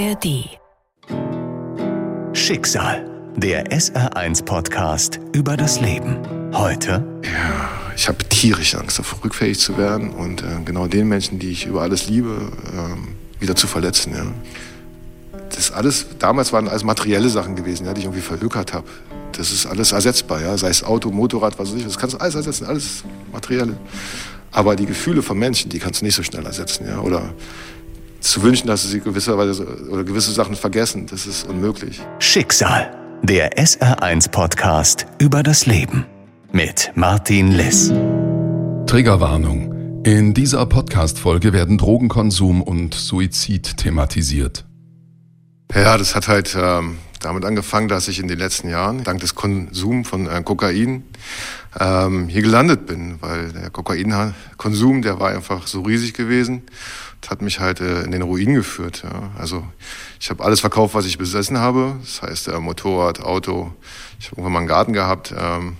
ARD. Schicksal, der SR1-Podcast über das Leben. Heute. Ja, ich habe tierisch Angst, davor rückfällig zu werden und genau den Menschen, die ich über alles liebe, wieder zu verletzen. Ja. Das alles, damals waren alles materielle Sachen gewesen, ja, die ich irgendwie verhökert habe. Das ist alles ersetzbar, ja, sei es Auto, Motorrad, was weiß ich, das kannst du alles ersetzen, alles Materielle. Aber die Gefühle von Menschen, die kannst du nicht so schnell ersetzen, ja, oder zu wünschen, dass sie gewisserweise oder gewisse Sachen vergessen, das ist unmöglich. Schicksal, der SR1-Podcast über das Leben mit Martin Liss. Triggerwarnung. In dieser Podcast-Folge werden Drogenkonsum und Suizid thematisiert. Ja, das hat halt damit angefangen, dass ich in den letzten Jahren dank des Konsums von Kokain hier gelandet bin, weil der Kokainkonsum, der war einfach so riesig gewesen. Das hat mich halt in den Ruin geführt. Ja. Also ich habe alles verkauft, was ich besessen habe. Das heißt Motorrad, Auto. Ich habe irgendwann mal einen Garten gehabt, habe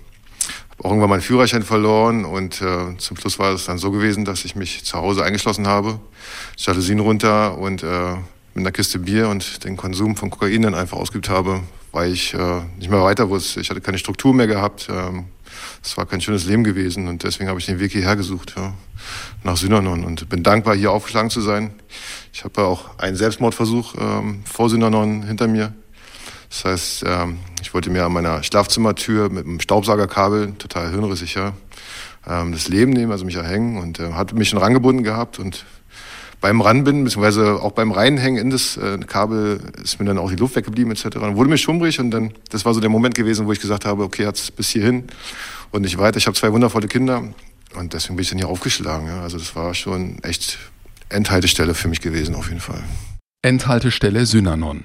auch irgendwann meinen Führerschein verloren und zum Schluss war es dann so gewesen, dass ich mich zu Hause eingeschlossen habe, Jalousien runter und mit einer Kiste Bier und den Konsum von Kokain dann einfach ausgeübt habe, weil ich nicht mehr weiter wusste. Ich hatte keine Struktur mehr gehabt. Es war kein schönes Leben gewesen und deswegen habe ich den Weg hierher gesucht, ja, nach Synanon, und bin dankbar, hier aufgeschlagen zu sein. Ich habe auch einen Selbstmordversuch vor Synanon hinter mir. Das heißt, ich wollte mir an meiner Schlafzimmertür mit einem Staubsaugerkabel, total hirnrissig, ja, das Leben nehmen, also mich erhängen, und hatte mich schon rangebunden gehabt und beim Ranbinden, beziehungsweise auch beim Reinhängen in das Kabel, ist mir dann auch die Luft weggeblieben etc. Dann wurde mir schummrig und dann, das war so der Moment gewesen, wo ich gesagt habe, okay, jetzt bis hierhin und nicht weiter. Ich habe 2 wundervolle Kinder und deswegen bin ich dann hier aufgeschlagen. Ja. Also das war schon echt Endhaltestelle für mich gewesen, auf jeden Fall. Endhaltestelle Synanon.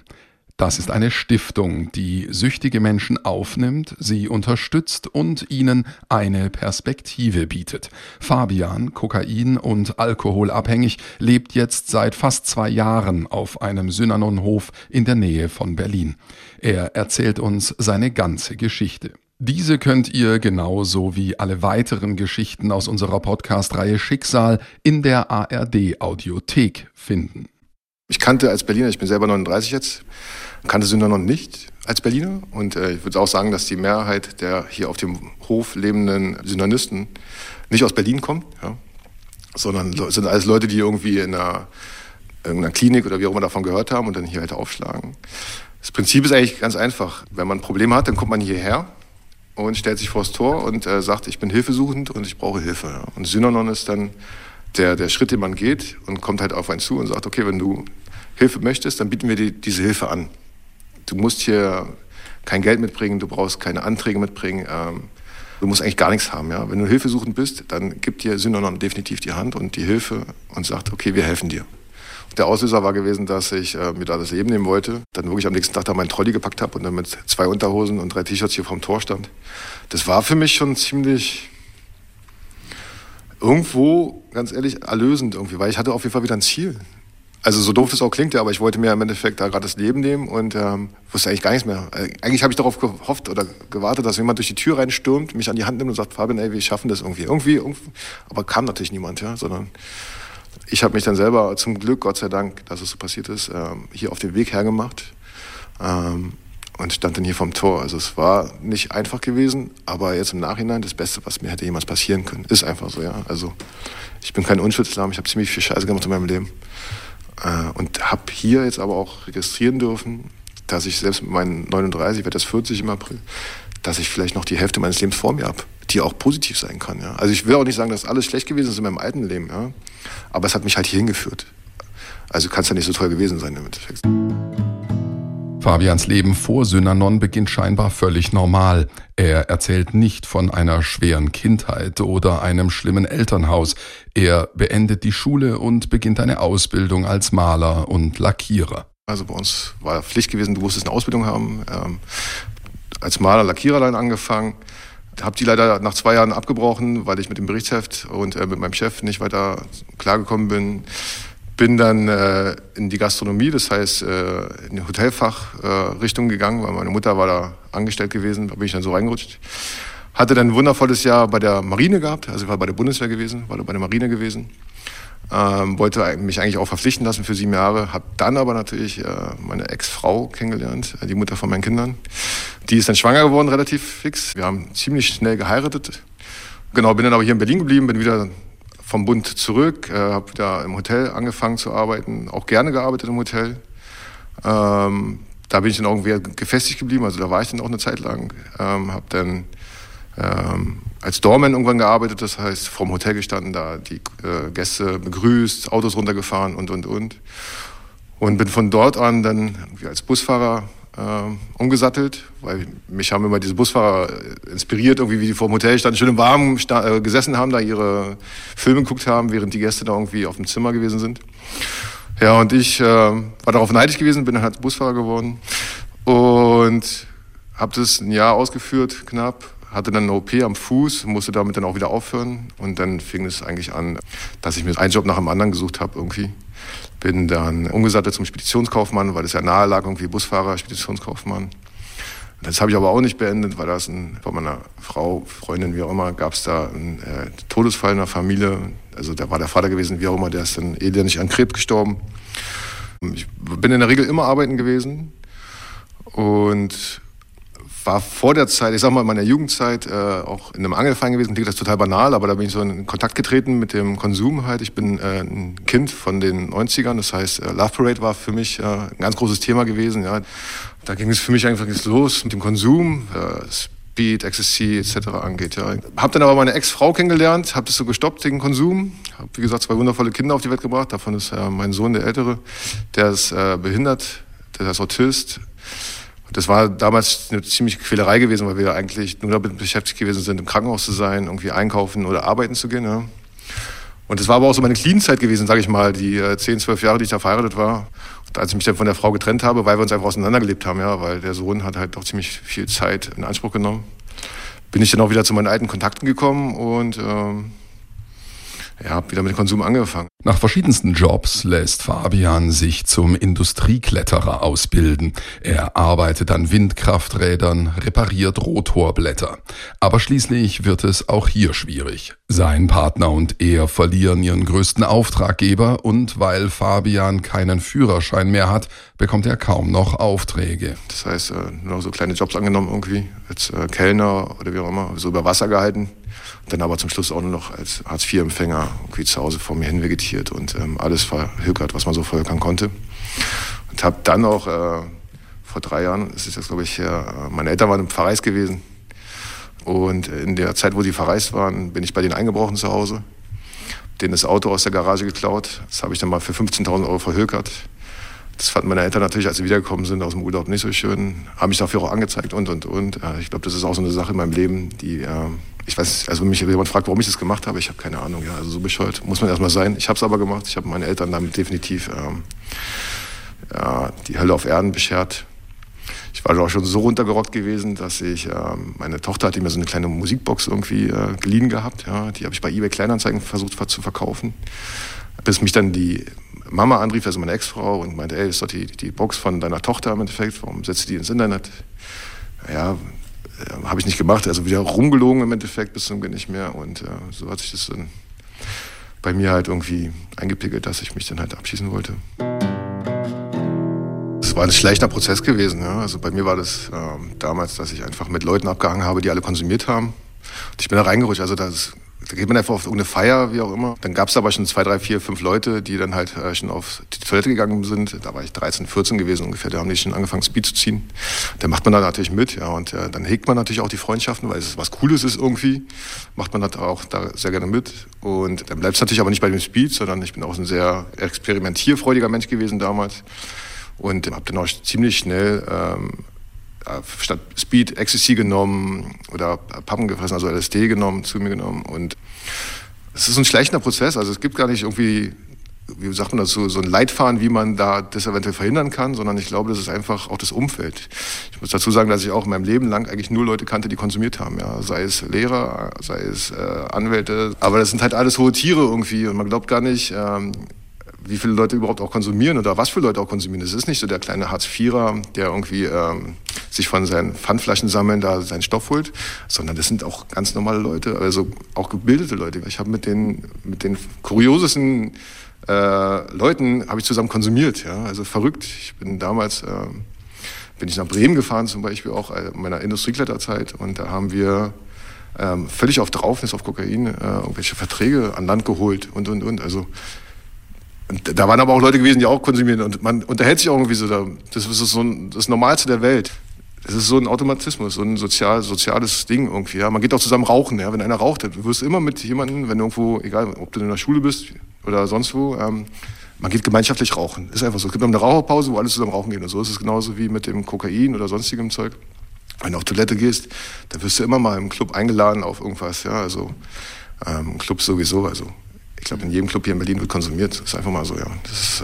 Das ist eine Stiftung, die süchtige Menschen aufnimmt, sie unterstützt und ihnen eine Perspektive bietet. Fabian, kokain- und alkoholabhängig, lebt jetzt seit fast 2 Jahren auf einem Synanon-Hof in der Nähe von Berlin. Er erzählt uns seine ganze Geschichte. Diese könnt ihr genauso wie alle weiteren Geschichten aus unserer Podcast-Reihe Schicksal in der ARD-Audiothek finden. Ich kannte als Berliner, ich bin selber 39 jetzt, kannte Synanon nicht als Berliner. Und ich würde auch sagen, dass die Mehrheit der hier auf dem Hof lebenden Synanonisten nicht aus Berlin kommen, ja, sondern sind alles Leute, die irgendwie in irgendeiner Klinik oder wie auch immer davon gehört haben und dann hier halt aufschlagen. Das Prinzip ist eigentlich ganz einfach. Wenn man ein Problem hat, dann kommt man hierher und stellt sich vors Tor und sagt, ich bin hilfesuchend und ich brauche Hilfe. Ja. Und Synanon ist dann der Schritt, den man geht, und kommt halt auf einen zu und sagt, okay, wenn du Hilfe möchtest, dann bieten wir dir diese Hilfe an. Du musst hier kein Geld mitbringen, du brauchst keine Anträge mitbringen, du musst eigentlich gar nichts haben. Ja? Wenn du hilfesuchend bist, dann gibt dir Synanon definitiv die Hand und die Hilfe und sagt, okay, wir helfen dir. Und der Auslöser war gewesen, dass ich mir da das Leben nehmen wollte, dann wirklich am nächsten Tag da meinen Trolley gepackt habe und dann mit 2 Unterhosen und 3 T-Shirts hier vorm Tor stand. Das war für mich schon ziemlich... irgendwo, ganz ehrlich, erlösend irgendwie, weil ich hatte auf jeden Fall wieder ein Ziel. Also so doof das auch klingt, ja, aber ich wollte mir im Endeffekt da gerade das Leben nehmen und wusste eigentlich gar nichts mehr. Eigentlich habe ich darauf gehofft oder gewartet, dass jemand durch die Tür reinstürmt, mich an die Hand nimmt und sagt, Fabian, ey, wir schaffen das irgendwie. Aber kam natürlich niemand, ja, sondern ich habe mich dann selber, zum Glück, Gott sei Dank, dass es so passiert ist, hier auf den Weg hergemacht und stand dann hier vorm Tor. Also es war nicht einfach gewesen, aber jetzt im Nachhinein das Beste, was mir hätte jemals passieren können. Ist einfach so, ja. Also ich bin kein Unschuldslamm, ich habe ziemlich viel Scheiße gemacht in meinem Leben. Und habe hier jetzt aber auch registrieren dürfen, dass ich selbst mit meinen 39, ich werde jetzt 40 im April, dass ich vielleicht noch die Hälfte meines Lebens vor mir habe, die auch positiv sein kann, ja. Also ich will auch nicht sagen, dass alles schlecht gewesen ist in meinem alten Leben, ja. Aber es hat mich halt hier hingeführt. Also kann es ja nicht so toll gewesen sein im Endeffekt. Fabians Leben vor Synanon beginnt scheinbar völlig normal. Er erzählt nicht von einer schweren Kindheit oder einem schlimmen Elternhaus. Er beendet die Schule und beginnt eine Ausbildung als Maler und Lackierer. Also bei uns war Pflicht gewesen, du musstest eine Ausbildung haben. Als Maler, Lackierer dann angefangen. Habe die leider nach 2 Jahren abgebrochen, weil ich mit dem Berichtsheft und mit meinem Chef nicht weiter klargekommen bin. Bin dann in die Gastronomie, das heißt in die Hotelfachrichtung gegangen, weil meine Mutter war da angestellt gewesen, da bin ich dann so reingerutscht. Hatte dann ein wundervolles Jahr bei der Marine gehabt, also ich war bei der Bundeswehr gewesen, war da bei der Marine gewesen. Wollte mich eigentlich auch verpflichten lassen für 7 Jahre, habe dann aber natürlich meine Ex-Frau kennengelernt, die Mutter von meinen Kindern. Die ist dann schwanger geworden, relativ fix. Wir haben ziemlich schnell geheiratet. Genau, bin dann aber hier in Berlin geblieben, bin wieder vom Bund zurück, habe wieder im Hotel angefangen zu arbeiten, auch gerne gearbeitet im Hotel. Da bin ich dann irgendwie gefestigt geblieben, also da war ich dann auch eine Zeit lang, habe dann als Doorman irgendwann gearbeitet, das heißt vom Hotel gestanden, da die Gäste begrüßt, Autos runtergefahren und. Und bin von dort an dann als Busfahrer umgesattelt, weil mich haben immer diese Busfahrer inspiriert, irgendwie wie die vor dem Hotel standen, schön im Warmen gesessen haben, da ihre Filme geguckt haben, während die Gäste da irgendwie auf dem Zimmer gewesen sind. Ja, und ich war darauf neidisch gewesen, bin dann halt Busfahrer geworden und habe das ein Jahr ausgeführt, knapp. Hatte dann eine OP am Fuß, musste damit dann auch wieder aufhören. Und dann fing es eigentlich an, dass ich mir einen Job nach dem anderen gesucht habe irgendwie. Bin dann umgesattelt zum Speditionskaufmann, weil das ja nahe lag, irgendwie Busfahrer, Speditionskaufmann. Das habe ich aber auch nicht beendet, weil das von meiner Frau, Freundin, wie auch immer, gab es da einen Todesfall in der Familie. Also da war der Vater gewesen, wie auch immer, der ist dann elendig an Krebs gestorben. Ich bin in der Regel immer arbeiten gewesen und war vor der Zeit, ich sag mal in meiner Jugendzeit, auch in einem Angelverein gewesen, klingt das total banal, aber da bin ich so in Kontakt getreten mit dem Konsum halt. Ich bin ein Kind von den 90ern, das heißt Love Parade war für mich ein ganz großes Thema gewesen. Ja. Da ging es für mich einfach los mit dem Konsum, Speed, Ecstasy etc. angeht. Ja. Hab dann aber meine Ex-Frau kennengelernt, hab das so gestoppt, den Konsum. Hab, wie gesagt, 2 wundervolle Kinder auf die Welt gebracht, davon ist mein Sohn, der Ältere, der ist behindert, der ist Autist. Das war damals eine ziemliche Quälerei gewesen, weil wir eigentlich nur damit beschäftigt gewesen sind, im Krankenhaus zu sein, irgendwie einkaufen oder arbeiten zu gehen. Ja. Und das war aber auch so meine Clean-Zeit gewesen, sage ich mal, die 10, 12 Jahre, die ich da verheiratet war. Und als ich mich dann von der Frau getrennt habe, weil wir uns einfach auseinandergelebt haben, ja, weil der Sohn hat halt auch ziemlich viel Zeit in Anspruch genommen, bin ich dann auch wieder zu meinen alten Kontakten gekommen und habe wieder mit dem Konsum angefangen. Nach verschiedensten Jobs lässt Fabian sich zum Industriekletterer ausbilden. Er arbeitet an Windkrafträdern, repariert Rotorblätter. Aber schließlich wird es auch hier schwierig. Sein Partner und er verlieren ihren größten Auftraggeber und weil Fabian keinen Führerschein mehr hat, bekommt er kaum noch Aufträge. Das heißt, nur so kleine Jobs angenommen irgendwie, als Kellner oder wie auch immer, so über Wasser gehalten. Dann aber zum Schluss auch nur noch als Hartz-IV-Empfänger irgendwie zu Hause vor mir hin vegetiert und alles verhökert, was man so verhökern konnte. Und habe dann auch vor 3 Jahren, das ist jetzt glaube ich, meine Eltern waren im Pfarreis gewesen und in der Zeit, wo sie verreist waren, bin ich bei denen eingebrochen zu Hause, denen das Auto aus der Garage geklaut, das habe ich dann mal für 15.000 € verhökert. Das fanden meine Eltern natürlich, als sie wiedergekommen sind aus dem Urlaub, nicht so schön. Haben mich dafür auch angezeigt und. Ich glaube, das ist auch so eine Sache in meinem Leben, die, ich weiß, also wenn mich jemand fragt, warum ich das gemacht habe, ich habe keine Ahnung. Ja, also so bescheuert muss man erstmal sein. Ich habe es aber gemacht. Ich habe meinen Eltern damit definitiv die Hölle auf Erden beschert. Ich war auch schon so runtergerockt gewesen, dass ich, meine Tochter hat mir so eine kleine Musikbox irgendwie geliehen gehabt. Ja, die habe ich bei eBay Kleinanzeigen versucht zu verkaufen. Bis mich dann die Mama anrief, also meine Ex-Frau, und meinte, ey, ist doch die Box von deiner Tochter im Endeffekt, warum setzt du die ins Internet? Ja, habe ich nicht gemacht, also wieder rumgelogen im Endeffekt bis zum Gehen nicht mehr und so hat sich das dann bei mir halt irgendwie eingepickelt, dass ich mich dann halt abschießen wollte. Es war ein schleichender Prozess gewesen, ja? Also bei mir war das damals, dass ich einfach mit Leuten abgehangen habe, die alle konsumiert haben und ich bin da reingerutscht, also da geht man einfach auf irgendeine Feier, wie auch immer. Dann gab es aber schon 2, 3, 4, 5 Leute, die dann halt schon auf die Toilette gegangen sind. Da war ich 13, 14 gewesen ungefähr. Da haben die schon angefangen, Speed zu ziehen. Dann macht man da natürlich mit. Ja, und dann hegt man natürlich auch die Freundschaften, weil es was Cooles ist irgendwie. Macht man das auch da sehr gerne mit. Und dann bleibt es natürlich aber nicht bei dem Speed, sondern ich bin auch ein sehr experimentierfreudiger Mensch gewesen damals. Und habe dann auch ziemlich schnell statt Speed Ecstasy genommen oder Pappen gefressen, also LSD genommen, zu mir genommen. Und es ist ein schleichender Prozess. Also es gibt gar nicht irgendwie, wie sagt man das, so ein Leitfaden, wie man da das eventuell verhindern kann, sondern ich glaube, das ist einfach auch das Umfeld. Ich muss dazu sagen, dass ich auch in meinem Leben lang eigentlich nur Leute kannte, die konsumiert haben. Ja. Sei es Lehrer, sei es Anwälte. Aber das sind halt alles hohe Tiere irgendwie und man glaubt gar nicht, wie viele Leute überhaupt auch konsumieren oder was für Leute auch konsumieren. Das ist nicht so der kleine Hartz-Vierer, der irgendwie sich von seinen Pfandflaschensammeln da seinen Stoff holt, sondern das sind auch ganz normale Leute, also auch gebildete Leute. Ich habe mit den kuriosesten Leuten habe ich zusammen konsumiert, ja, also verrückt. Ich bin damals bin ich nach Bremen gefahren, zum Beispiel auch in meiner Industriekletterzeit, und da haben wir völlig auf Draufnis, auf Kokain, irgendwelche Verträge an Land geholt und. Also, und da waren aber auch Leute gewesen, die auch konsumieren, und man unterhält sich auch irgendwie so. Das ist so das Normalste der Welt. Das ist so ein Automatismus, so ein soziales Ding irgendwie. Ja. Man geht auch zusammen rauchen, ja. Wenn einer raucht, dann wirst du immer mit jemandem, wenn du irgendwo, egal ob du in der Schule bist oder sonst wo, man geht gemeinschaftlich rauchen. Ist einfach so. Es gibt eine Raucherpause, wo alle zusammen rauchen gehen. Und so ist es genauso wie mit dem Kokain oder sonstigem Zeug. Wenn du auf Toilette gehst, dann wirst du immer mal im Club eingeladen auf irgendwas. Ja, also Club sowieso. Also ich glaube, in jedem Club hier in Berlin wird konsumiert. Das ist einfach mal so, ja. Das ist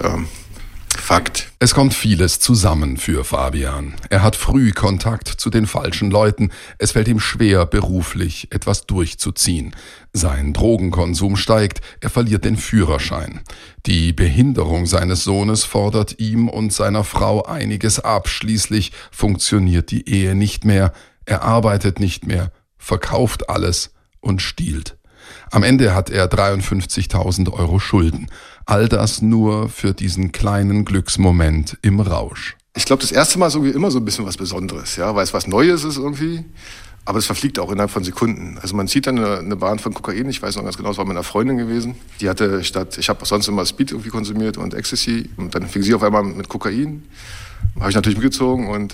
Fakt. Es kommt vieles zusammen für Fabian. Er hat früh Kontakt zu den falschen Leuten. Es fällt ihm schwer, beruflich etwas durchzuziehen. Sein Drogenkonsum steigt. Er verliert den Führerschein. Die Behinderung seines Sohnes fordert ihm und seiner Frau einiges ab. Schließlich funktioniert die Ehe nicht mehr. Er arbeitet nicht mehr, verkauft alles und stiehlt. Am Ende hat er 53.000 € Schulden. All das nur für diesen kleinen Glücksmoment im Rausch. Ich glaube, das erste Mal ist irgendwie immer so ein bisschen was Besonderes, ja, weil es was Neues ist irgendwie. Aber es verfliegt auch innerhalb von Sekunden. Also man zieht dann eine Bahn von Kokain. Ich weiß noch ganz genau, es war mit einer Freundin gewesen. Die hatte ich habe sonst immer Speed irgendwie konsumiert und Ecstasy. Und dann fing sie auf einmal mit Kokain. Habe ich natürlich mitgezogen, und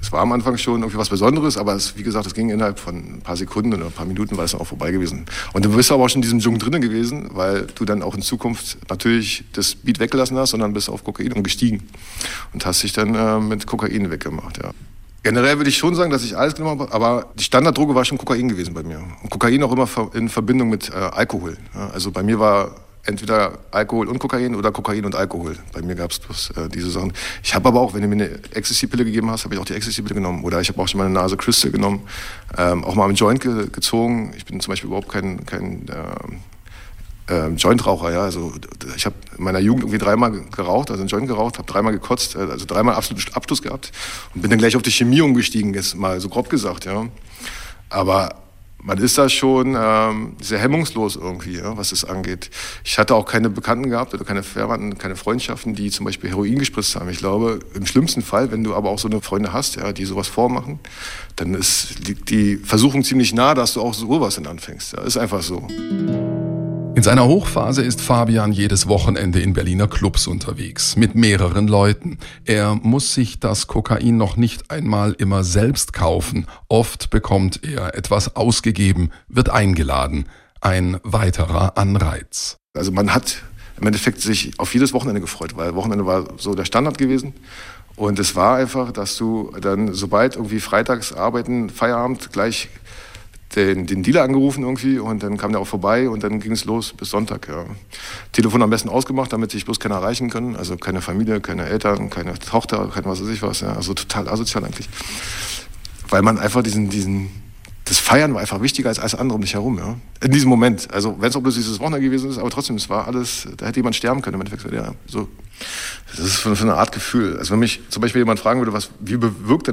es war am Anfang schon irgendwie was Besonderes, aber es, wie gesagt, es ging innerhalb von ein paar Sekunden oder ein paar Minuten, war es dann auch vorbei gewesen. Und du bist aber auch schon in diesem Dschungel drinnen gewesen, weil du dann auch in Zukunft natürlich das Beat weggelassen hast, sondern bist auf Kokain umgestiegen und hast dich dann mit Kokain weggemacht, ja. Generell würde ich schon sagen, dass ich alles genommen habe, aber die Standarddroge war schon Kokain gewesen bei mir. Und Kokain auch immer in Verbindung mit Alkohol. Ja. Also bei mir war entweder Alkohol und Kokain oder Kokain und Alkohol. Bei mir gab es bloß diese Sachen. Ich habe aber auch, wenn du mir eine Ecstasy-Pille gegeben hast, habe ich auch die Ecstasy-Pille genommen. Oder ich habe auch schon mal eine Nase Crystal genommen. Auch mal einen Joint gezogen. Ich bin zum Beispiel überhaupt kein Jointraucher. Ja? Also, ich habe in meiner Jugend irgendwie dreimal geraucht, also einen Joint geraucht, habe dreimal gekotzt, also dreimal absoluten Abschluss gehabt. Und bin dann gleich auf die Chemie umgestiegen, jetzt mal so grob gesagt. Ja? Aber man ist da schon sehr hemmungslos irgendwie, ja, was das angeht. Ich hatte auch keine Bekannten gehabt oder keine Verwandten, keine Freundschaften, die zum Beispiel Heroin gespritzt haben. Ich glaube, im schlimmsten Fall, wenn du aber auch so eine Freunde hast, ja, die sowas vormachen, dann liegt die Versuchung ziemlich nah, dass du auch sowas dann anfängst. Ja, ist einfach so. In seiner Hochphase ist Fabian jedes Wochenende in Berliner Clubs unterwegs, mit mehreren Leuten. Er muss sich das Kokain noch nicht einmal immer selbst kaufen. Oft bekommt er etwas ausgegeben, wird eingeladen. Ein weiterer Anreiz. Also man hat im Endeffekt sich auf jedes Wochenende gefreut, weil Wochenende war so der Standard gewesen. Und es war einfach, dass du dann, sobald irgendwie freitags arbeiten, Feierabend, gleich den Dealer angerufen irgendwie, und dann kam der auch vorbei, und dann ging es los bis Sonntag. Ja. Telefon am besten ausgemacht, damit sich bloß keiner erreichen können. Also keine Familie, keine Eltern, keine Tochter, kein was weiß ich was. Ja. Also total asozial eigentlich. Weil man einfach das Feiern war einfach wichtiger als alles andere um dich herum. Ja. In diesem Moment. Also wenn es auch bloß dieses Wochenende gewesen ist, aber trotzdem, es war alles, da hätte jemand sterben können im Endeffekt. Ja, so. Das ist für eine Art Gefühl. Also wenn mich zum Beispiel jemand fragen würde, wie wirkt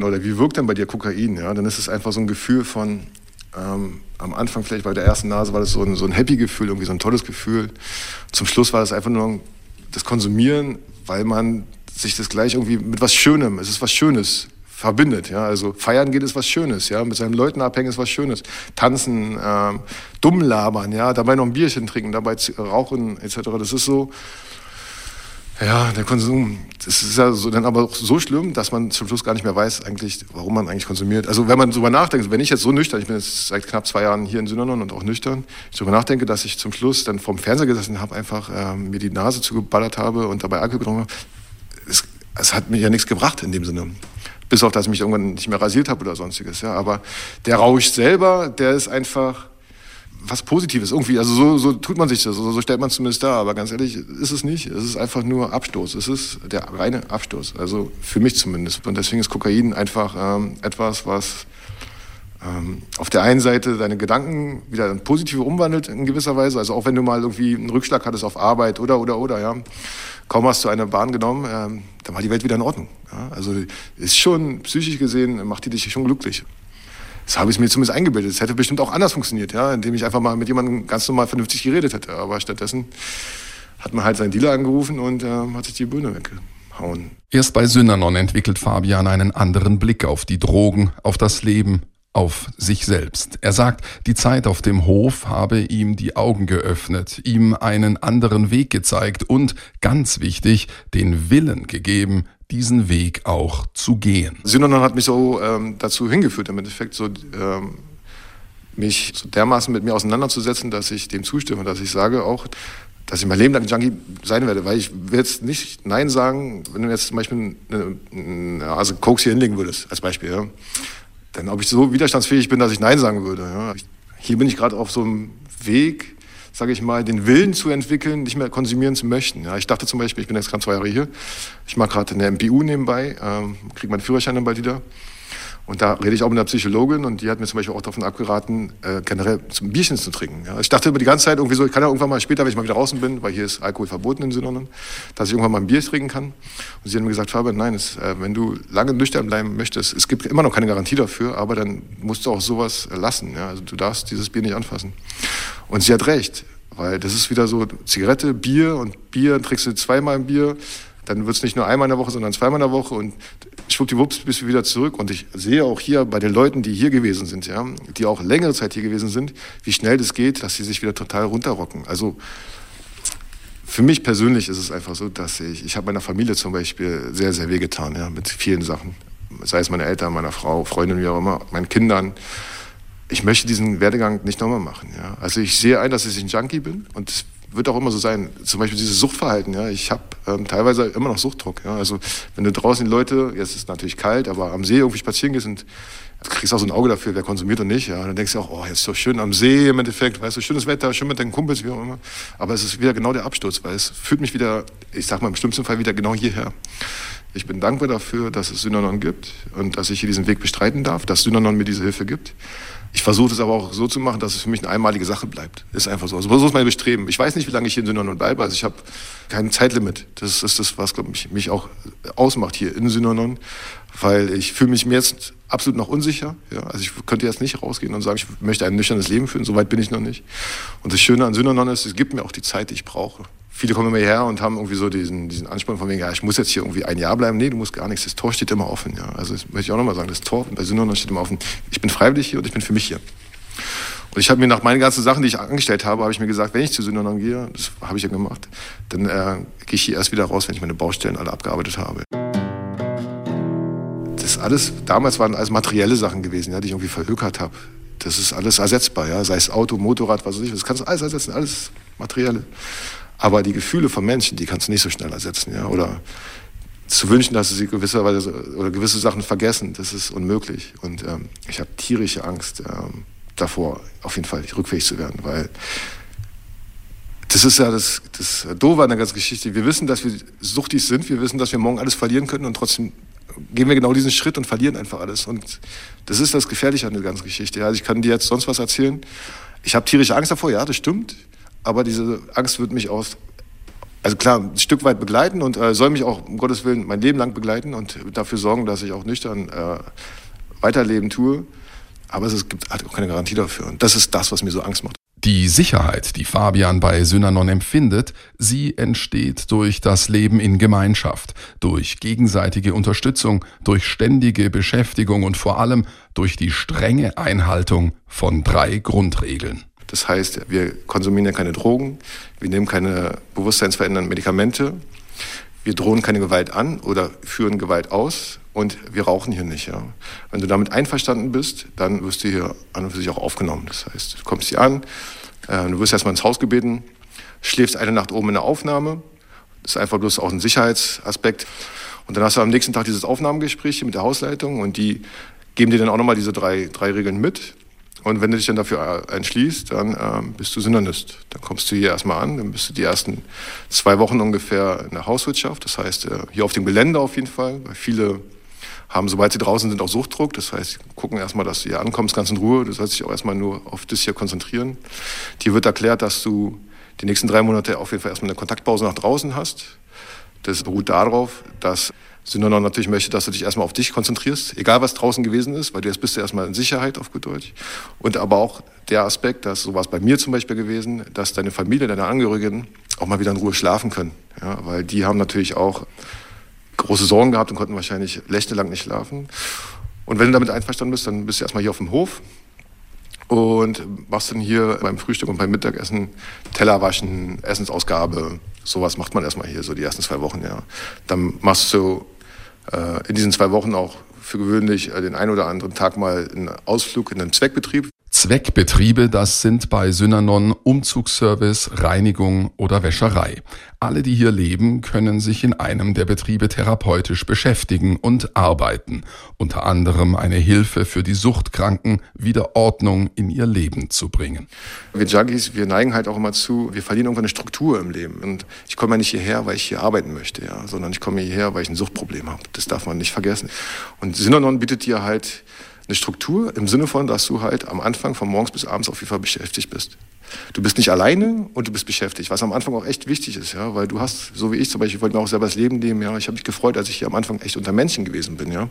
denn bei dir Kokain? Ja, dann ist es einfach so ein Gefühl von, am Anfang vielleicht bei der ersten Nase war das so ein Happy-Gefühl, irgendwie so ein tolles Gefühl. Zum Schluss war das einfach nur das Konsumieren, weil man sich das gleich irgendwie mit was Schönem, es ist was Schönes, verbindet. Ja? Also feiern geht ist was Schönes, ja? Mit seinen Leuten abhängen ist was Schönes. Tanzen, dumm labern, ja? Dabei noch ein Bierchen trinken, dabei rauchen etc. Das ist so, ja, der Konsum, das ist ja so, dann aber auch so schlimm, dass man zum Schluss gar nicht mehr weiß eigentlich, warum man eigentlich konsumiert. Also wenn man darüber nachdenkt, wenn ich jetzt so nüchtern, ich bin jetzt seit knapp 2 Jahren hier in Synanon und auch nüchtern, ich darüber nachdenke, dass ich zum Schluss dann vorm Fernseher gesessen habe, einfach mir die Nase zugeballert habe und dabei Alkohol getrunken habe, es hat mir ja nichts gebracht in dem Sinne. Bis auf, dass ich mich irgendwann nicht mehr rasiert habe oder sonstiges. Ja. Aber der Rausch selber, der ist einfach was Positives irgendwie, also so tut man sich das, so stellt man es zumindest dar, aber ganz ehrlich ist es nicht, es ist einfach nur Abstoß, es ist der reine Abstoß, also für mich zumindest, und deswegen ist Kokain einfach etwas, was auf der einen Seite deine Gedanken wieder in positive umwandelt in gewisser Weise, also auch wenn du mal irgendwie einen Rückschlag hattest auf Arbeit oder, ja, kaum hast du eine Bahn genommen, dann war die Welt wieder in Ordnung. Ja? Also ist schon, psychisch gesehen, macht die dich schon glücklich. Das habe ich mir zumindest eingebildet. Das hätte bestimmt auch anders funktioniert, ja? Indem ich einfach mal mit jemandem ganz normal vernünftig geredet hätte. Aber stattdessen hat man halt seinen Dealer angerufen und hat sich die Bühne weggehauen. Erst bei Synanon entwickelt Fabian einen anderen Blick auf die Drogen, auf das Leben, auf sich selbst. Er sagt, die Zeit auf dem Hof habe ihm die Augen geöffnet, ihm einen anderen Weg gezeigt und, ganz wichtig, den Willen gegeben, diesen Weg auch zu gehen. Synanon hat mich so dazu hingeführt, im Endeffekt so, mich so dermaßen mit mir auseinanderzusetzen, dass ich dem zustimme, dass ich sage auch, dass ich mein Leben lang Junkie sein werde, weil ich will jetzt nicht Nein sagen, wenn du jetzt zum Beispiel eine Koks hier hinlegen würdest, als Beispiel, ja. Denn ob ich so widerstandsfähig bin, dass ich Nein sagen würde. Ja. Hier bin ich gerade auf so einem Weg, sage ich mal, den Willen zu entwickeln, nicht mehr konsumieren zu möchten. Ja. Ich dachte zum Beispiel, ich bin jetzt gerade 2 Jahre hier, ich mache gerade eine MPU nebenbei, kriege meinen Führerschein dann bald wieder. Und da rede ich auch mit einer Psychologin und die hat mir zum Beispiel auch davon abgeraten, generell zum Bierchen zu trinken. Ja. Ich dachte über die ganze Zeit irgendwie so, ich kann ja irgendwann mal später, wenn ich mal wieder draußen bin, weil hier ist Alkohol verboten in Synanon, dass ich irgendwann mal ein Bier trinken kann. Und sie hat mir gesagt, Fabian, nein, wenn du lange nüchtern bleiben möchtest, es gibt immer noch keine Garantie dafür, aber dann musst du auch sowas lassen. Ja. Also du darfst dieses Bier nicht anfassen. Und sie hat recht, weil das ist wieder so Zigarette, Bier und Bier, trinkst du zweimal ein Bier, dann wird es nicht nur einmal in der Woche, sondern zweimal in der Woche und schwuppdiwupps bist du wieder zurück. Und ich sehe auch hier bei den Leuten, die hier gewesen sind, ja, die auch längere Zeit hier gewesen sind, wie schnell das geht, dass sie sich wieder total runterrocken. Also für mich persönlich ist es einfach so, dass ich habe meiner Familie zum Beispiel sehr, sehr wehgetan, ja, mit vielen Sachen. Sei es meine Eltern, meiner Frau, Freundin, wie auch immer, meinen Kindern. Ich möchte diesen Werdegang nicht nochmal machen. Ja. Also ich sehe ein, dass ich ein Junkie bin und das wird auch immer so sein. Zum Beispiel dieses Suchtverhalten. Ja. Ich habe teilweise immer noch Suchtdruck. Ja. Also wenn du draußen die Leute, jetzt ist es natürlich kalt, aber am See irgendwie spazieren gehst und kriegst auch so ein Auge dafür, wer konsumiert und nicht. Ja. Und dann denkst du auch, oh, jetzt ist doch schön am See im Endeffekt, weißt du, schönes Wetter, schön mit deinen Kumpels, wie auch immer. Aber es ist wieder genau der Absturz, weil es führt mich wieder, ich sag mal im schlimmsten Fall, wieder genau hierher. Ich bin dankbar dafür, dass es Synanon gibt und dass ich hier diesen Weg bestreiten darf, dass Synanon mir diese Hilfe gibt. Ich versuche es aber auch so zu machen, dass es für mich eine einmalige Sache bleibt. Ist einfach so. Also so ist mein Bestreben. Ich weiß nicht, wie lange ich hier in Synanon bleibe. Also ich habe kein Zeitlimit. Das ist das, was, glaube ich, mich auch ausmacht hier in Synanon. Weil ich fühle mich mir jetzt absolut noch unsicher. Ja, also ich könnte jetzt nicht rausgehen und sagen, ich möchte ein nüchternes Leben führen. So weit bin ich noch nicht. Und das Schöne an Synanon ist, es gibt mir auch die Zeit, die ich brauche. Viele kommen immer her und haben irgendwie so diesen Ansporn von wegen, ja, ich muss jetzt hier irgendwie ein Jahr bleiben. Nee, du musst gar nichts. Das Tor steht immer offen. Ja. Also das möchte ich auch nochmal sagen. Das Tor bei Synanon steht immer offen. Ich bin freiwillig hier und ich bin für mich hier. Und ich habe mir nach meinen ganzen Sachen, die ich angestellt habe, habe ich mir gesagt, wenn ich zu Synanon gehe, das habe ich ja gemacht, dann gehe ich hier erst wieder raus, wenn ich meine Baustellen alle abgearbeitet habe. Das alles, damals waren alles materielle Sachen gewesen, ja, die ich irgendwie verhökert habe. Das ist alles ersetzbar, ja, sei es Auto, Motorrad, was weiß ich, das kannst du alles ersetzen, alles Materielle. Aber die Gefühle von Menschen, die kannst du nicht so schnell ersetzen, ja, oder zu wünschen, dass sie gewisserweise oder gewisse Sachen vergessen, das ist unmöglich. Und ich habe tierische Angst davor, auf jeden Fall rückfähig zu werden, weil das ist ja das Doofe an der ganzen Geschichte. Wir wissen, dass wir suchtig sind, wir wissen, dass wir morgen alles verlieren können und trotzdem gehen wir genau diesen Schritt und verlieren einfach alles. Und das ist das Gefährliche an der ganzen Geschichte. Also ich kann dir jetzt sonst was erzählen. Ich habe tierische Angst davor, ja, das stimmt, aber diese Angst wird mich also klar, ein Stück weit begleiten und soll mich auch, um Gottes Willen, mein Leben lang begleiten und dafür sorgen, dass ich auch nüchtern weiterleben tue. Aber es gibt halt auch keine Garantie dafür. Und das ist das, was mir so Angst macht. Die Sicherheit, die Fabian bei Synanon empfindet, sie entsteht durch das Leben in Gemeinschaft, durch gegenseitige Unterstützung, durch ständige Beschäftigung und vor allem durch die strenge Einhaltung von 3 Grundregeln. Das heißt, wir konsumieren ja keine Drogen, wir nehmen keine bewusstseinsverändernden Medikamente, wir drohen keine Gewalt an oder führen Gewalt aus und wir rauchen hier nicht. Ja. Wenn du damit einverstanden bist, dann wirst du hier an und für sich auch aufgenommen. Das heißt, du kommst hier an, du wirst erstmal ins Haus gebeten, schläfst eine Nacht oben in der Aufnahme, das ist einfach bloß auch ein Sicherheitsaspekt. Und dann hast du am nächsten Tag dieses Aufnahmegespräch mit der Hausleitung und die geben dir dann auch nochmal diese 3 Regeln mit. Und wenn du dich dann dafür entschließt, dann bist du Synanist. Dann kommst du hier erstmal an, dann bist du die ersten 2 Wochen ungefähr in der Hauswirtschaft. Das heißt, hier auf dem Gelände auf jeden Fall, weil viele haben, sobald sie draußen sind, auch Suchtdruck. Das heißt, sie gucken erstmal, dass du hier ankommst, ganz in Ruhe. Du sollst dich auch erstmal nur auf das hier konzentrieren. Dir wird erklärt, dass du die nächsten 3 Monate auf jeden Fall erstmal eine Kontaktpause nach draußen hast. Das beruht darauf, dass Synanon natürlich möchte, dass du dich erstmal auf dich konzentrierst, egal was draußen gewesen ist, weil jetzt bist du erstmal in Sicherheit, auf gut Deutsch. Und aber auch der Aspekt, dass so war es bei mir zum Beispiel gewesen, dass deine Familie, deine Angehörigen auch mal wieder in Ruhe schlafen können. Ja, weil die haben natürlich auch große Sorgen gehabt und konnten wahrscheinlich nächtelang nicht schlafen. Und wenn du damit einverstanden bist, dann bist du erstmal hier auf dem Hof und machst dann hier beim Frühstück und beim Mittagessen Teller waschen, Essensausgabe. Sowas macht man erstmal hier, so die ersten 2 Wochen, ja. Dann machst du in diesen 2 Wochen auch für gewöhnlich den einen oder anderen Tag mal einen Ausflug in einen Zweckbetrieb. Zweckbetriebe, das sind bei Synanon Umzugsservice, Reinigung oder Wäscherei. Alle, die hier leben, können sich in einem der Betriebe therapeutisch beschäftigen und arbeiten. Unter anderem eine Hilfe für die Suchtkranken, wieder Ordnung in ihr Leben zu bringen. Wir Junkies, wir neigen halt auch immer zu, wir verlieren irgendwann eine Struktur im Leben. Und ich komme ja nicht hierher, weil ich hier arbeiten möchte, ja, sondern ich komme hierher, weil ich ein Suchtproblem habe. Das darf man nicht vergessen. Und Synanon bietet dir halt eine Struktur im Sinne von, dass du halt am Anfang von morgens bis abends auf jeden Fall beschäftigt bist. Du bist nicht alleine und du bist beschäftigt, was am Anfang auch echt wichtig ist, ja, weil du hast, so wie ich zum Beispiel, ich wollte mir auch selber das Leben nehmen, ja, ich habe mich gefreut, als ich hier am Anfang echt unter Menschen gewesen bin, ja,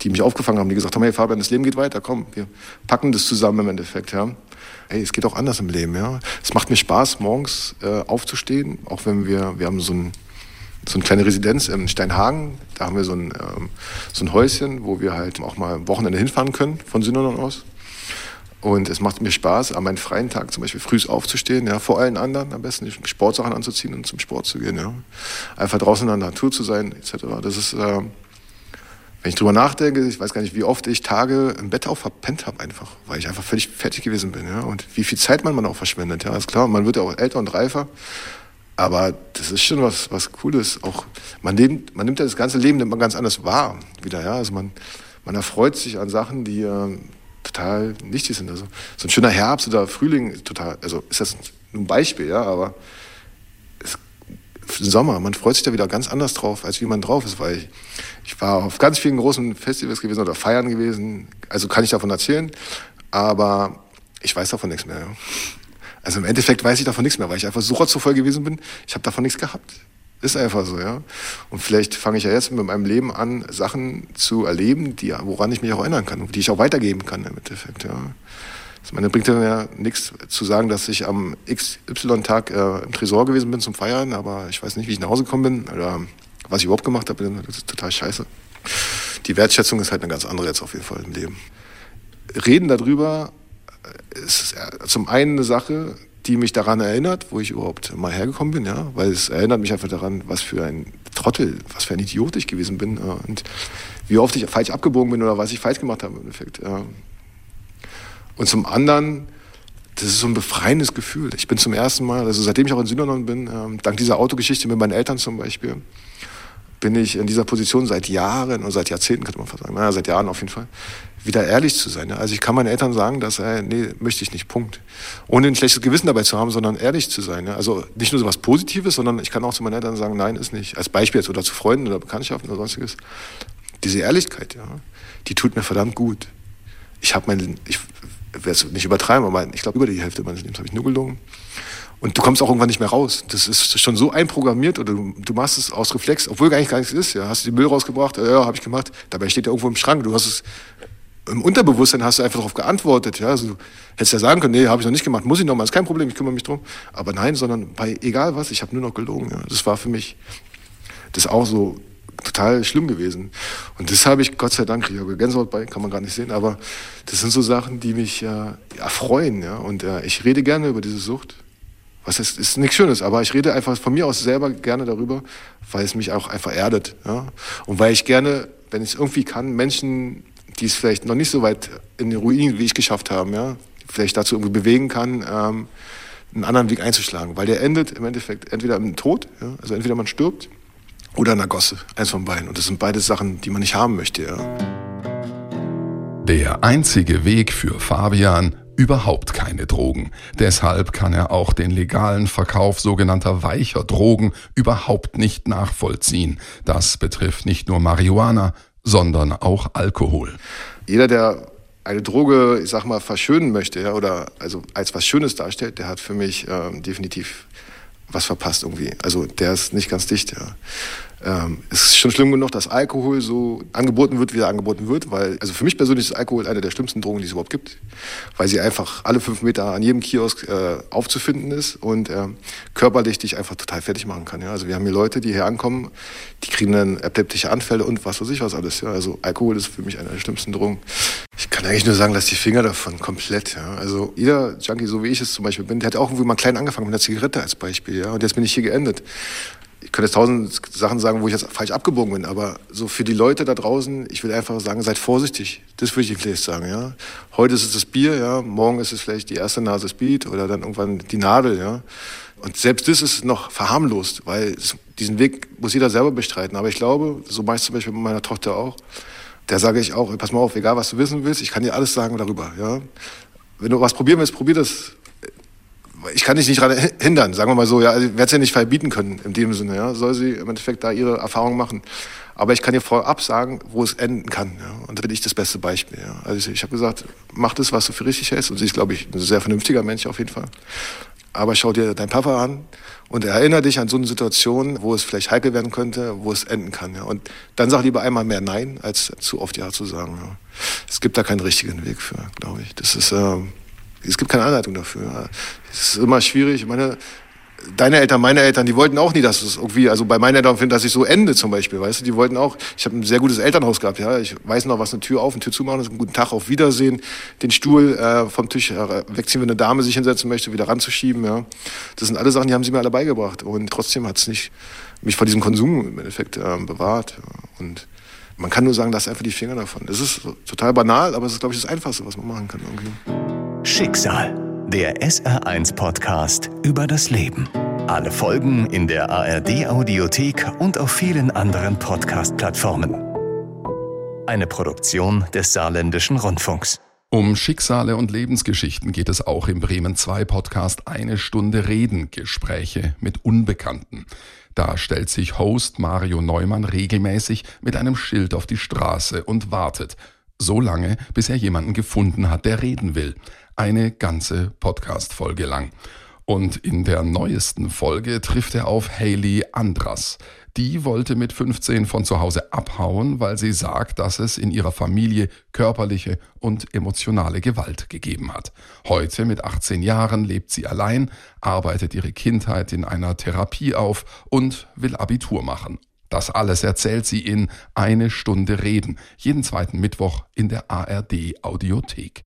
die mich aufgefangen haben, die gesagt haben, hey Fabian, das Leben geht weiter, komm, wir packen das zusammen im Endeffekt, ja. Hey, es geht auch anders im Leben, ja. Es macht mir Spaß, morgens aufzustehen, auch wenn wir haben so eine kleine Residenz in Steinhagen, da haben wir so ein Häuschen, wo wir halt auch mal am Wochenende hinfahren können, von Synanon aus. Und es macht mir Spaß, an meinen freien Tagen zum Beispiel früh aufzustehen, ja, vor allen anderen am besten, Sportsachen anzuziehen und zum Sport zu gehen. Ja. Einfach draußen in der Natur zu sein, etc. Das ist, wenn ich drüber nachdenke, ich weiß gar nicht, wie oft ich Tage im Bett auch verpennt habe einfach, weil ich einfach völlig fertig gewesen bin. Ja. Und wie viel Zeit man auch verschwendet, ja, ist klar. Man wird ja auch älter und reifer. Aber das ist schon was Cooles. Auch man nimmt ja das ganze Leben nimmt man ganz anders wahr wieder, ja. Also man erfreut sich an Sachen, die total nichtig sind. Also so ein schöner Herbst oder Frühling, total. Also ist das nur ein Beispiel, ja. Aber Sommer, man freut sich da wieder ganz anders drauf, als wie man drauf ist. Weil ich war auf ganz vielen großen Festivals gewesen oder Feiern gewesen. Also kann ich davon erzählen, aber ich weiß davon nichts mehr. Ja. Also im Endeffekt weiß ich davon nichts mehr, weil ich einfach so rotzevoll gewesen bin. Ich habe davon nichts gehabt. Ist einfach so, ja. Und vielleicht fange ich ja jetzt mit meinem Leben an, Sachen zu erleben, woran ich mich auch erinnern kann und die ich auch weitergeben kann im Endeffekt, ja. Ich meine, bringt dann ja nichts zu sagen, dass ich am XY-Tag im Tresor gewesen bin zum Feiern, aber ich weiß nicht, wie ich nach Hause gekommen bin oder was ich überhaupt gemacht habe. Das ist total scheiße. Die Wertschätzung ist halt eine ganz andere jetzt auf jeden Fall im Leben. Reden darüber, es ist zum einen eine Sache, die mich daran erinnert, wo ich überhaupt mal hergekommen bin, ja, weil es erinnert mich einfach daran, was für ein Trottel, was für ein Idiot ich gewesen bin und wie oft ich falsch abgebogen bin oder was ich falsch gemacht habe im Endeffekt. Und zum anderen, das ist so ein befreiendes Gefühl. Ich bin zum ersten Mal, also seitdem ich auch in Synanon bin, dank dieser Autogeschichte mit meinen Eltern zum Beispiel, bin ich in dieser Position seit Jahren und seit Jahrzehnten, könnte man fast sagen, naja, seit Jahren auf jeden Fall, wieder ehrlich zu sein. Also ich kann meinen Eltern sagen, dass, nee, möchte ich nicht, Punkt. Ohne ein schlechtes Gewissen dabei zu haben, sondern ehrlich zu sein. Also nicht nur so was Positives, sondern ich kann auch zu meinen Eltern sagen, nein, ist nicht. Als Beispiel jetzt oder zu Freunden oder Bekanntschaften oder sonstiges. Diese Ehrlichkeit, ja, die tut mir verdammt gut. Ich werde es nicht übertreiben, aber ich glaube, über die Hälfte meines Lebens habe ich nur gelungen. Und du kommst auch irgendwann nicht mehr raus. Das ist schon so einprogrammiert oder du machst es aus Reflex, obwohl gar nicht gar nichts ist. Ja, hast du den Müll rausgebracht? Ja, habe ich gemacht. Dabei steht ja irgendwo im Schrank. Du hast es im Unterbewusstsein hast du einfach darauf geantwortet. Ja, also, du hättest ja sagen können, nee, habe ich noch nicht gemacht, muss ich noch mal, ist kein Problem, ich kümmere mich drum. Aber nein, sondern bei egal was, ich habe nur noch gelogen. Ja. Das war für mich das auch so total schlimm gewesen. Und das habe ich, Gott sei Dank, ich habe Gänsehaut bei, kann man gar nicht sehen, aber das sind so Sachen, die mich erfreuen. Ja. Und ich rede gerne über diese Sucht. Was heißt, ist nichts Schönes, aber ich rede einfach von mir aus selber gerne darüber, weil es mich auch einfach erdet. Ja. Und weil ich gerne, wenn ich es irgendwie kann, Menschen, die es vielleicht noch nicht so weit in den Ruinen, wie ich geschafft haben, ja, vielleicht dazu irgendwie bewegen kann, einen anderen Weg einzuschlagen. Weil der endet im Endeffekt entweder im Tod, ja, also entweder man stirbt oder in der Gosse, eins von beiden. Und das sind beides Sachen, die man nicht haben möchte. Ja. Der einzige Weg für Fabian: überhaupt keine Drogen. Deshalb kann er auch den legalen Verkauf sogenannter weicher Drogen überhaupt nicht nachvollziehen. Das betrifft nicht nur Marihuana, sondern auch Alkohol. Jeder, der eine Droge, ich sag mal, verschönen möchte, ja, oder also als was Schönes darstellt, der hat für mich definitiv was verpasst irgendwie. Also der ist nicht ganz dicht, ja. Es ist schon schlimm genug, dass Alkohol so angeboten wird, wie er angeboten wird, weil, also für mich persönlich ist Alkohol eine der schlimmsten Drogen, die es überhaupt gibt, weil sie einfach alle 5 Meter an jedem Kiosk aufzufinden ist und körperlich dich einfach total fertig machen kann. Ja? Also wir haben hier Leute, die hier ankommen, die kriegen dann epileptische Anfälle und was weiß ich was alles. Ja? Also Alkohol ist für mich eine der schlimmsten Drogen. Ich kann eigentlich nur sagen, lass die Finger davon komplett. Ja? Also jeder Junkie, so wie ich es zum Beispiel bin, der hat auch irgendwie mal klein angefangen mit einer Zigarette als Beispiel, ja? Und jetzt bin ich hier geendet. Ich könnte jetzt 1000 Sachen sagen, wo ich jetzt falsch abgebogen bin, aber so für die Leute da draußen, ich will einfach sagen, seid vorsichtig. Das würde ich vielleicht sagen, ja. Heute ist es das Bier, ja. Morgen ist es vielleicht die erste Nase Speed oder dann irgendwann die Nadel, ja. Und selbst das ist noch verharmlost, weil diesen Weg muss jeder selber bestreiten. Aber ich glaube, so mache ich zum Beispiel mit meiner Tochter auch, da sage ich auch, pass mal auf, egal was du wissen willst, ich kann dir alles sagen darüber, ja. Wenn du was probieren willst, probier das. Ich kann dich nicht daran hindern, sagen wir mal so. Ja, also ich werde es ja nicht verbieten können, in dem Sinne. Ja. Soll sie im Endeffekt da ihre Erfahrung machen. Aber ich kann ihr vorab sagen, wo es enden kann. Ja. Und da bin ich das beste Beispiel. Ja. Also ich habe gesagt, mach das, was du für richtig hältst. Und sie ist, glaube ich, ein sehr vernünftiger Mensch auf jeden Fall. Aber schau dir deinen Papa an und erinnere dich an so eine Situation, wo es vielleicht heikel werden könnte, wo es enden kann. Ja. Und dann sag lieber einmal mehr Nein, als zu oft Ja zu sagen. Ja. Es gibt da keinen richtigen Weg für, glaube ich. Das ist... Es gibt keine Anleitung dafür. Es ist immer schwierig. Ich meine, deine Eltern, meine Eltern, die wollten auch nie, dass es irgendwie, also bei meinen Eltern, dass ich so ende zum Beispiel, weißt du, die wollten auch, ich habe ein sehr gutes Elternhaus gehabt, ja, ich weiß noch, was eine Tür auf, eine Tür zumachen, einen guten Tag, auf Wiedersehen, den Stuhl vom Tisch wegziehen, wenn eine Dame sich hinsetzen möchte, wieder ranzuschieben, ja. Das sind alle Sachen, die haben sie mir alle beigebracht und trotzdem hat es nicht mich vor diesem Konsum im Endeffekt bewahrt, ja. Und man kann nur sagen, lass einfach die Finger davon. Es ist total banal, aber es ist, glaube ich, das Einfachste, was man machen kann irgendwie. Schicksal, der SR1-Podcast über das Leben. Alle Folgen in der ARD-Audiothek und auf vielen anderen Podcast-Plattformen. Eine Produktion des Saarländischen Rundfunks. Um Schicksale und Lebensgeschichten geht es auch im Bremen 2 Podcast Eine Stunde Reden, Gespräche mit Unbekannten. Da stellt sich Host Mario Neumann regelmäßig mit einem Schild auf die Straße und wartet. So lange, bis er jemanden gefunden hat, der reden will. Eine ganze Podcast-Folge lang. Und in der neuesten Folge trifft er auf Hayley Andras. Die wollte mit 15 von zu Hause abhauen, weil sie sagt, dass es in ihrer Familie körperliche und emotionale Gewalt gegeben hat. Heute mit 18 Jahren lebt sie allein, arbeitet ihre Kindheit in einer Therapie auf und will Abitur machen. Das alles erzählt sie in Eine Stunde Reden, jeden zweiten Mittwoch in der ARD-Audiothek.